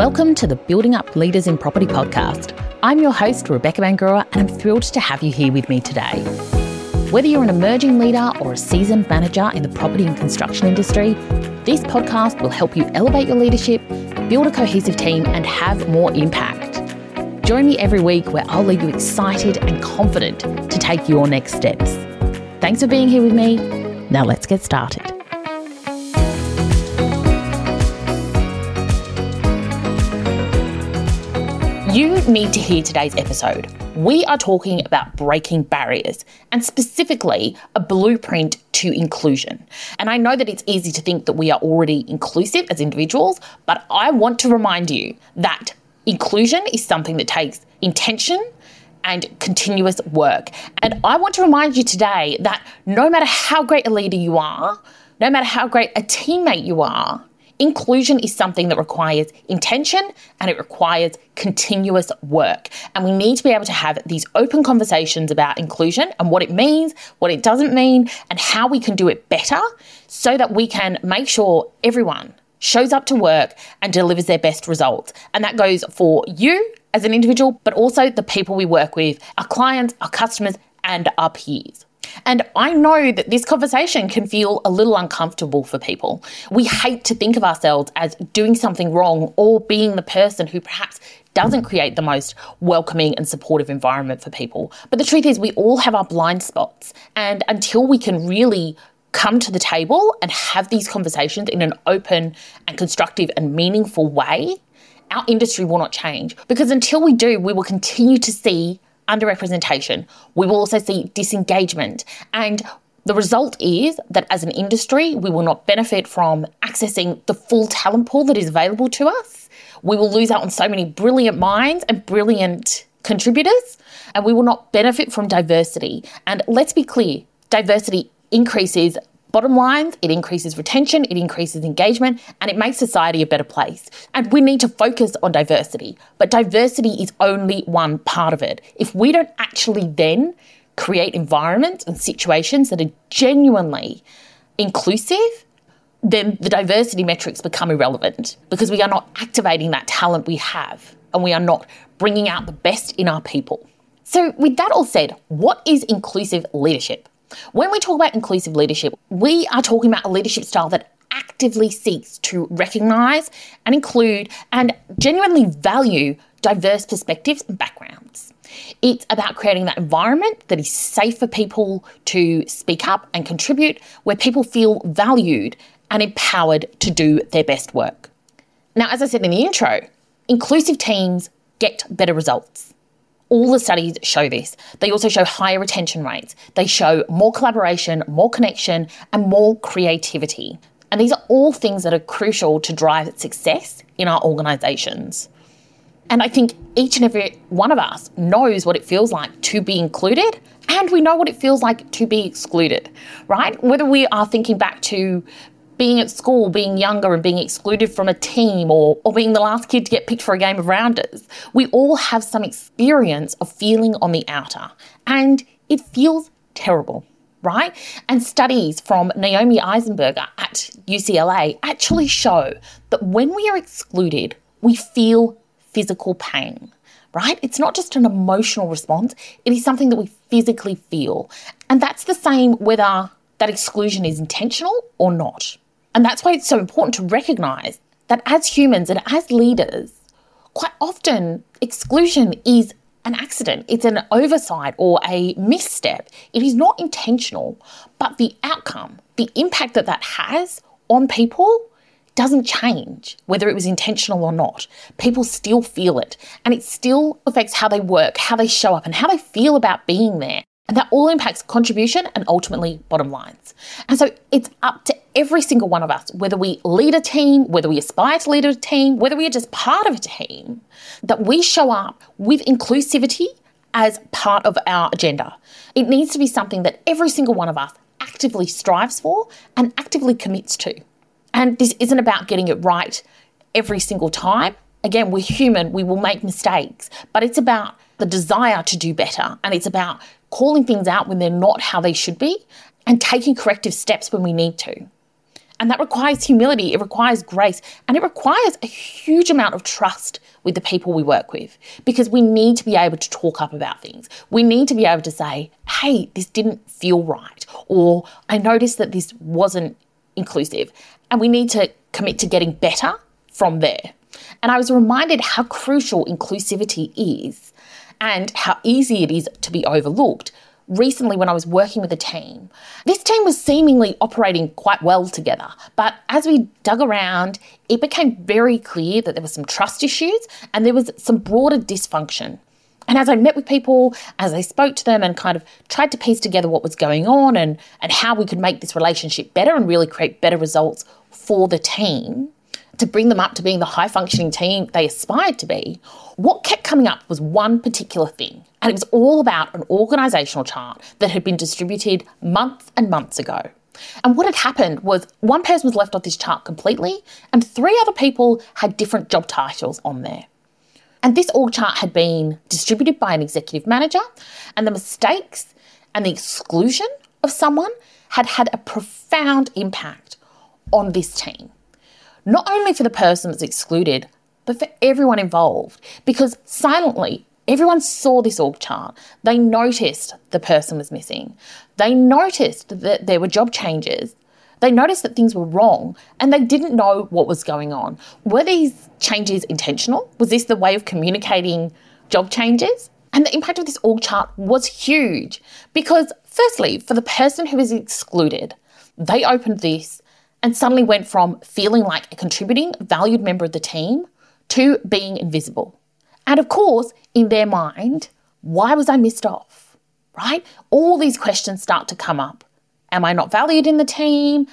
Welcome to the Building Up Leaders in Property podcast. I'm your host, Rebecca Bangura, and I'm thrilled to have you here with me today. Whether you're an emerging leader or a seasoned manager in the property and construction industry, this podcast will help you elevate your leadership, build a cohesive team, and have more impact. Join me every week where I'll leave you excited and confident to take your next steps. Thanks for being here with me. Now let's get started. You need to hear today's episode. We are talking about breaking barriers and specifically a blueprint to inclusion. And I know that it's easy to think that we are already inclusive as individuals, but I want to remind you that inclusion is something that takes intention and continuous work. And I want to remind you today that no matter how great a leader you are, no matter how great a teammate you are, inclusion is something that requires intention and it requires continuous work. And we need to be able to have these open conversations about inclusion and what it means, what it doesn't mean, and how we can do it better so that we can make sure everyone shows up to work and delivers their best results. And that goes for you as an individual, but also the people we work with, our clients, our customers, and our peers. And I know that this conversation can feel a little uncomfortable for people. We hate to think of ourselves as doing something wrong or being the person who perhaps doesn't create the most welcoming and supportive environment for people. But the truth is we all have our blind spots. And until we can really come to the table and have these conversations in an open and constructive and meaningful way, our industry will not change. Because until we do, we will continue to see underrepresentation. We will also see disengagement. And the result is that as an industry, we will not benefit from accessing the full talent pool that is available to us. We will lose out on so many brilliant minds and brilliant contributors, and we will not benefit from diversity. And let's be clear, diversity increases bottom lines, it increases retention, it increases engagement, and it makes society a better place. And we need to focus on diversity, but diversity is only one part of it. If we don't actually then create environments and situations that are genuinely inclusive, then the diversity metrics become irrelevant because we are not activating that talent we have and we are not bringing out the best in our people. So with that all said, what is inclusive leadership? When we talk about inclusive leadership, we are talking about a leadership style that actively seeks to recognise and include and genuinely value diverse perspectives and backgrounds. It's about creating that environment that is safe for people to speak up and contribute, where people feel valued and empowered to do their best work. Now, as I said in the intro, inclusive teams get better results. All the studies show this. They also show higher retention rates. They show more collaboration, more connection, and more creativity. And these are all things that are crucial to drive success in our organisations. And I think each and every one of us knows what it feels like to be included, and we know what it feels like to be excluded, right? Whether we are thinking back to being at school, being younger and being excluded from a team or being the last kid to get picked for a game of rounders. We all have some experience of feeling on the outer and it feels terrible, right? And studies from Naomi Eisenberger at UCLA actually show that when we are excluded, we feel physical pain, right? It's not just an emotional response. It is something that we physically feel. And that's the same whether that exclusion is intentional or not. And that's why it's so important to recognise that as humans and as leaders, quite often exclusion is an accident. It's an oversight or a misstep. It is not intentional, but the outcome, the impact that that has on people doesn't change, whether it was intentional or not. People still feel it and it still affects how they work, how they show up and how they feel about being there. And that all impacts contribution and ultimately bottom lines. And so it's up to every single one of us, whether we lead a team, whether we aspire to lead a team, whether we are just part of a team, that we show up with inclusivity as part of our agenda. It needs to be something that every single one of us actively strives for and actively commits to. And this isn't about getting it right every single time. Again, we're human, we will make mistakes, but it's about the desire to do better and it's about calling things out when they're not how they should be and taking corrective steps when we need to. And that requires humility, it requires grace, and it requires a huge amount of trust with the people we work with, because we need to be able to talk up about things. We need to be able to say, hey, this didn't feel right, or I noticed that this wasn't inclusive, and we need to commit to getting better from there. And I was reminded how crucial inclusivity is and how easy it is to be overlooked. Recently, when I was working with a team, this team was seemingly operating quite well together. But as we dug around, it became very clear that there were some trust issues and there was some broader dysfunction. And as I met with people, as I spoke to them and kind of tried to piece together what was going on and how we could make this relationship better and really create better results for the team to bring them up to being the high-functioning team they aspired to be, what kept coming up was one particular thing. And it was all about an organisational chart that had been distributed months and months ago. And what had happened was one person was left off this chart completely, and three other people had different job titles on there. And this org chart had been distributed by an executive manager, and the mistakes and the exclusion of someone had had a profound impact on this team. Not only for the person that's excluded, but for everyone involved, because silently, everyone saw this org chart. They noticed the person was missing. They noticed that there were job changes. They noticed that things were wrong and they didn't know what was going on. Were these changes intentional? Was this the way of communicating job changes? And the impact of this org chart was huge because, firstly, for the person who is excluded, they opened this and suddenly went from feeling like a contributing, valued member of the team to being invisible. And of course, in their mind, why was I missed off, right? All these questions start to come up. Am I not valued in the team?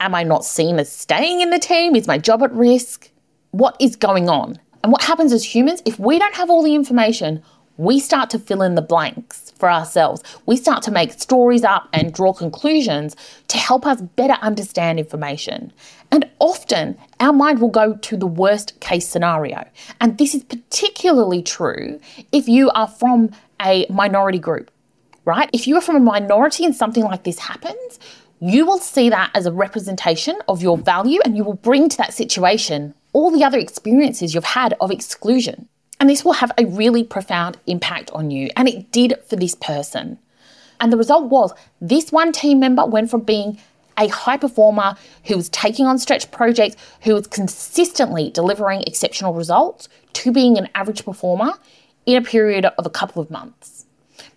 Am I not seen as staying in the team? Is my job at risk? What is going on? And what happens as humans, if we don't have all the information, we start to fill in the blanks for ourselves. We start to make stories up and draw conclusions to help us better understand information. And often our mind will go to the worst case scenario. And this is particularly true if you are from a minority group, right? If you are from a minority and something like this happens, you will see that as a representation of your value and you will bring to that situation all the other experiences you've had of exclusion. And this will have a really profound impact on you. And it did for this person. And the result was this one team member went from being a high performer who was taking on stretch projects, who was consistently delivering exceptional results, to being an average performer in a period of a couple of months.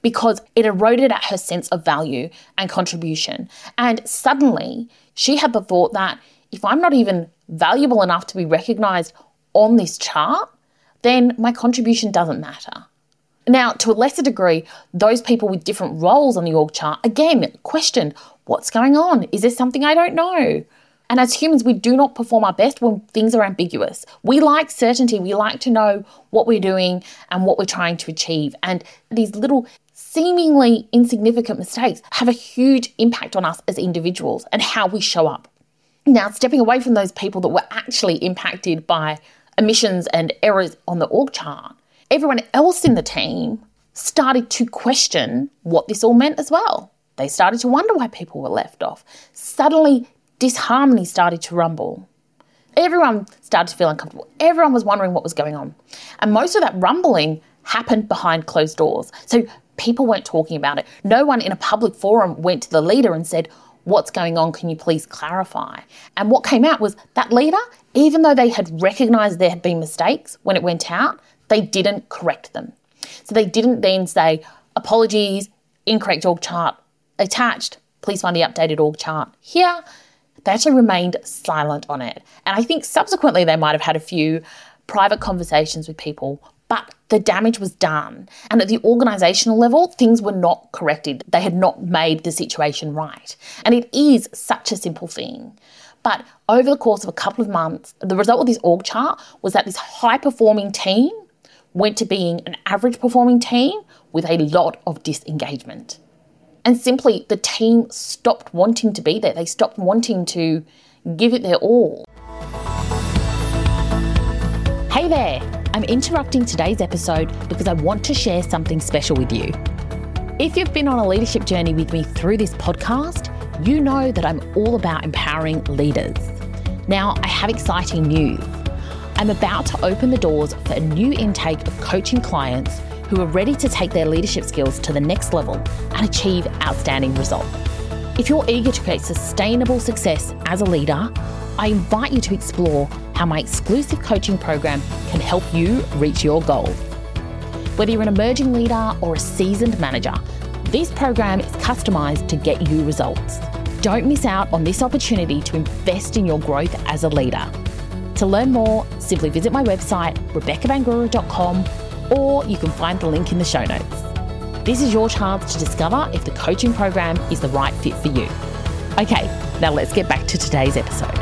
Because it eroded at her sense of value and contribution. And suddenly she had the thought that if I'm not even valuable enough to be recognised on this chart, then my contribution doesn't matter. Now, to a lesser degree, those people with different roles on the org chart, again, questioned, what's going on? Is there something I don't know? And as humans, we do not perform our best when things are ambiguous. We like certainty. We like to know what we're doing and what we're trying to achieve. And these little seemingly insignificant mistakes have a huge impact on us as individuals and how we show up. Now, stepping away from those people that were actually impacted by omissions and errors on the org chart, everyone else in the team started to question what this all meant as well. They started to wonder why people were left off. Suddenly, disharmony started to rumble. Everyone started to feel uncomfortable. Everyone was wondering what was going on. And most of that rumbling happened behind closed doors. So people weren't talking about it. No one in a public forum went to the leader and said, what's going on? Can you please clarify? And what came out was that leader, even though they had recognised there had been mistakes when it went out, they didn't correct them. So they didn't then say, apologies, incorrect org chart attached, please find the updated org chart here. They actually remained silent on it. And I think subsequently they might have had a few private conversations with people, but the damage was done. And at the organisational level, things were not corrected. They had not made the situation right. And it is such a simple thing. But over the course of a couple of months, the result of this org chart was that this high-performing team went to being an average-performing team with a lot of disengagement. And simply, the team stopped wanting to be there. They stopped wanting to give it their all. Hey there! I'm interrupting today's episode because I want to share something special with you. If you've been on a leadership journey with me through this podcast, you know that I'm all about empowering leaders. Now, I have exciting news. I'm about to open the doors for a new intake of coaching clients who are ready to take their leadership skills to the next level and achieve outstanding results. If you're eager to create sustainable success as a leader, I invite you to explore how my exclusive coaching program can help you reach your goals. Whether you're an emerging leader or a seasoned manager, this program is customized to get you results. Don't miss out on this opportunity to invest in your growth as a leader. To learn more, simply visit my website, RebeccaBangura.com, or you can find the link in the show notes. This is your chance to discover if the coaching program is the right fit for you. Okay, now let's get back to today's episode.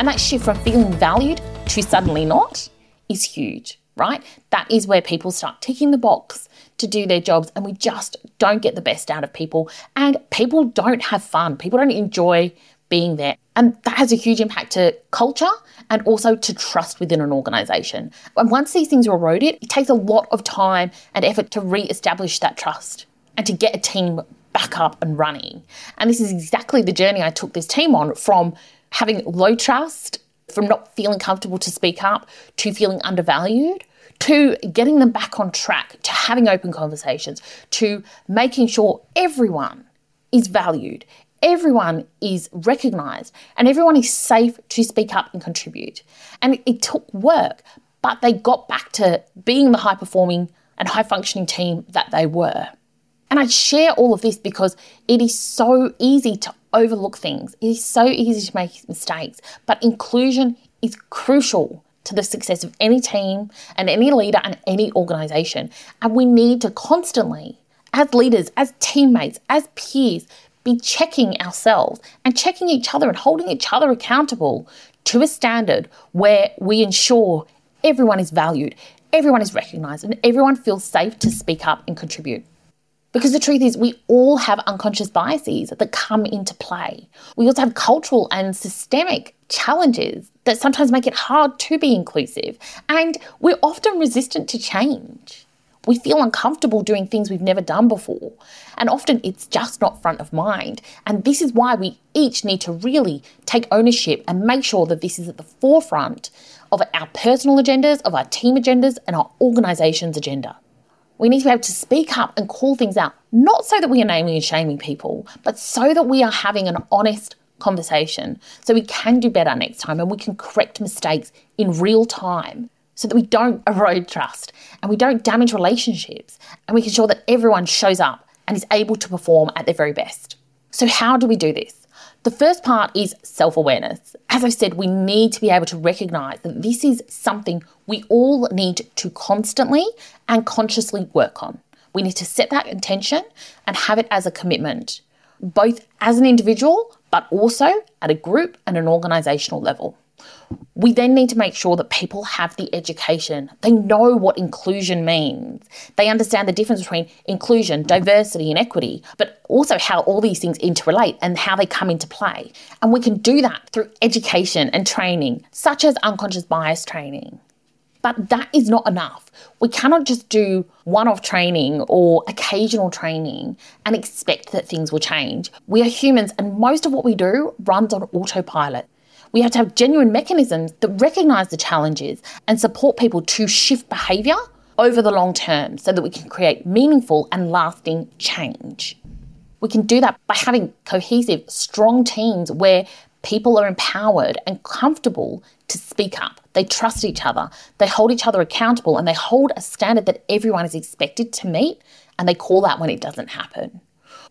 And that shift from feeling valued to suddenly not is huge, right? That is where people start ticking the box to do their jobs, and we just don't get the best out of people, and people don't have fun. People don't enjoy being there. And that has a huge impact to culture and also to trust within an organisation. And once these things are eroded, it takes a lot of time and effort to re-establish that trust and to get a team back up and running. And this is exactly the journey I took this team on, from having low trust, from not feeling comfortable to speak up, to feeling undervalued, to getting them back on track, to having open conversations, to making sure everyone is valued, everyone is recognised, and everyone is safe to speak up and contribute. And it took work, but they got back to being the high-performing and high-functioning team that they were. And I share all of this because it is so easy to overlook things. It is so easy to make mistakes, but inclusion is crucial to the success of any team and any leader and any organisation. And we need to constantly, as leaders, as teammates, as peers, be checking ourselves and checking each other and holding each other accountable to a standard where we ensure everyone is valued, everyone is recognised, and everyone feels safe to speak up and contribute. Because the truth is, we all have unconscious biases that come into play. We also have cultural and systemic challenges that sometimes make it hard to be inclusive. And we're often resistant to change. We feel uncomfortable doing things we've never done before. And often it's just not front of mind. And this is why we each need to really take ownership and make sure that this is at the forefront of our personal agendas, of our team agendas, and our organisation's agenda. We need to be able to speak up and call things out, not so that we are naming and shaming people, but so that we are having an honest conversation, so we can do better next time and we can correct mistakes in real time, so that we don't erode trust and we don't damage relationships, and we can ensure that everyone shows up and is able to perform at their very best. So how do we do this? The first part is self-awareness. As I said, we need to be able to recognise that this is something we all need to constantly and consciously work on. We need to set that intention and have it as a commitment, both as an individual, but also at a group and an organisational level. We then need to make sure that people have the education. They know what inclusion means. They understand the difference between inclusion, diversity and equity, but also how all these things interrelate and how they come into play. And we can do that through education and training, such as unconscious bias training. But that is not enough. We cannot just do one-off training or occasional training and expect that things will change. We are humans, and most of what we do runs on autopilot. We have to have genuine mechanisms that recognise the challenges and support people to shift behaviour over the long term, so that we can create meaningful and lasting change. We can do that by having cohesive, strong teams where people are empowered and comfortable to speak up. They trust each other, they hold each other accountable, and they hold a standard that everyone is expected to meet, and they call that when it doesn't happen.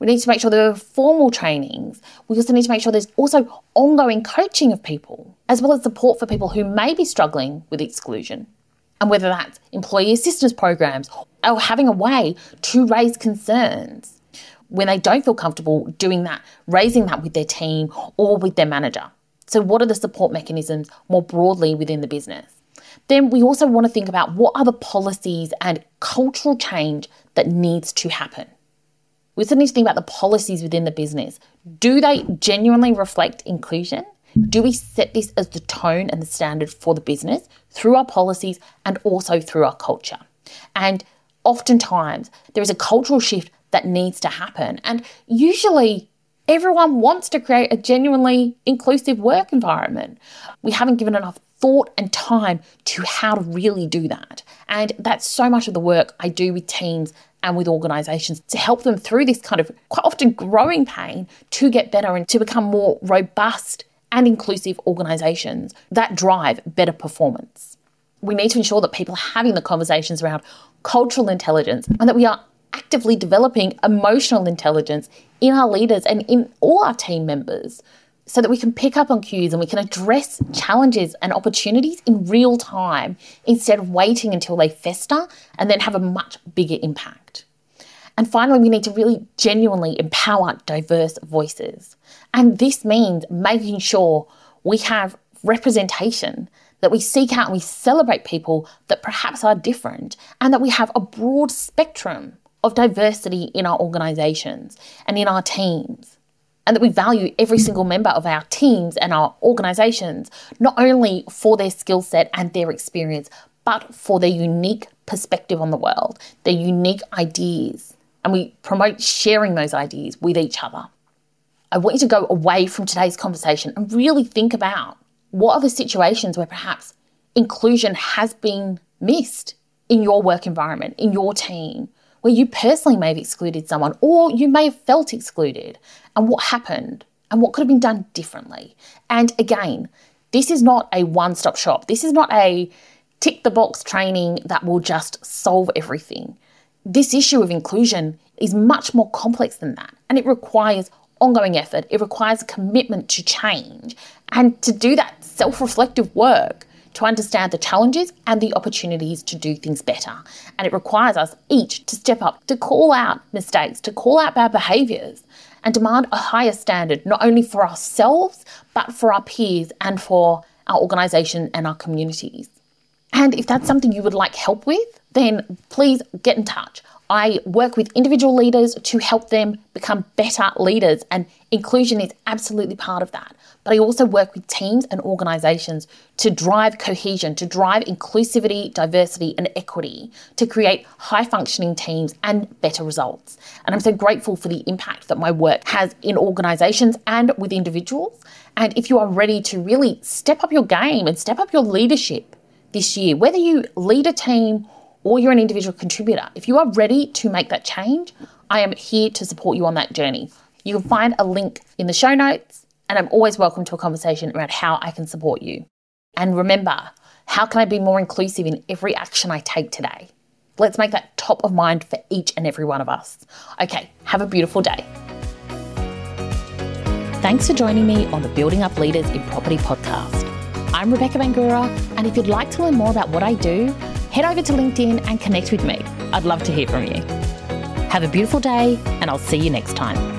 We need to make sure there are formal trainings. We also need to make sure there's also ongoing coaching of people, as well as support for people who may be struggling with exclusion. And whether that's employee assistance programs or having a way to raise concerns when they don't feel comfortable doing that, raising that with their team or with their manager. So what are the support mechanisms more broadly within the business? Then we also want to think about what are the policies and cultural change that needs to happen. We also need to think about the policies within the business. Do they genuinely reflect inclusion? Do we set this as the tone and the standard for the business through our policies and also through our culture? And oftentimes there is a cultural shift that needs to happen. And usually everyone wants to create a genuinely inclusive work environment. We haven't given enough thought and time to how to really do that. And that's so much of the work I do with teams and with organizations to help them through this kind of quite often growing pain to get better and to become more robust and inclusive organizations that drive better performance. We need to ensure that people are having the conversations around cultural intelligence and that we are actively developing emotional intelligence in our leaders and in all our team members so that we can pick up on cues and we can address challenges and opportunities in real time instead of waiting until they fester and then have a much bigger impact. And finally, we need to really genuinely empower diverse voices. And this means making sure we have representation, that we seek out and we celebrate people that perhaps are different, and that we have a broad spectrum of diversity in our organizations and in our teams, and that we value every single member of our teams and our organizations, not only for their skill set and their experience, but for their unique perspective on the world, their unique ideas, and we promote sharing those ideas with each other. I want you to go away from today's conversation and really think about what are the situations where perhaps inclusion has been missed in your work environment, in your team, where you personally may have excluded someone or you may have felt excluded, and what happened and what could have been done differently. And again, this is not a one-stop shop. This is not a tick-the-box training that will just solve everything. This issue of inclusion is much more complex than that, and it requires ongoing effort. It requires a commitment to change and to do that self-reflective work to understand the challenges and the opportunities to do things better. And it requires us each to step up, to call out mistakes, to call out bad behaviours, and demand a higher standard, not only for ourselves, but for our peers and for our organisation and our communities. And if that's something you would like help with, then please get in touch. I work with individual leaders to help them become better leaders, and inclusion is absolutely part of that. But I also work with teams and organizations to drive cohesion, to drive inclusivity, diversity, and equity, to create high-functioning teams and better results. And I'm so grateful for the impact that my work has in organizations and with individuals. And if you are ready to really step up your game and step up your leadership this year, whether you lead a team or you're an individual contributor, if you are ready to make that change, I am here to support you on that journey. You can find a link in the show notes, and I'm always welcome to a conversation around how I can support you. And remember, how can I be more inclusive in every action I take today? Let's make that top of mind for each and every one of us. Okay, have a beautiful day. Thanks for joining me on the Building Up Leaders in Property podcast. I'm Rebecca Bangura, and if you'd like to learn more about what I do, head over to LinkedIn and connect with me. I'd love to hear from you. Have a beautiful day, and I'll see you next time.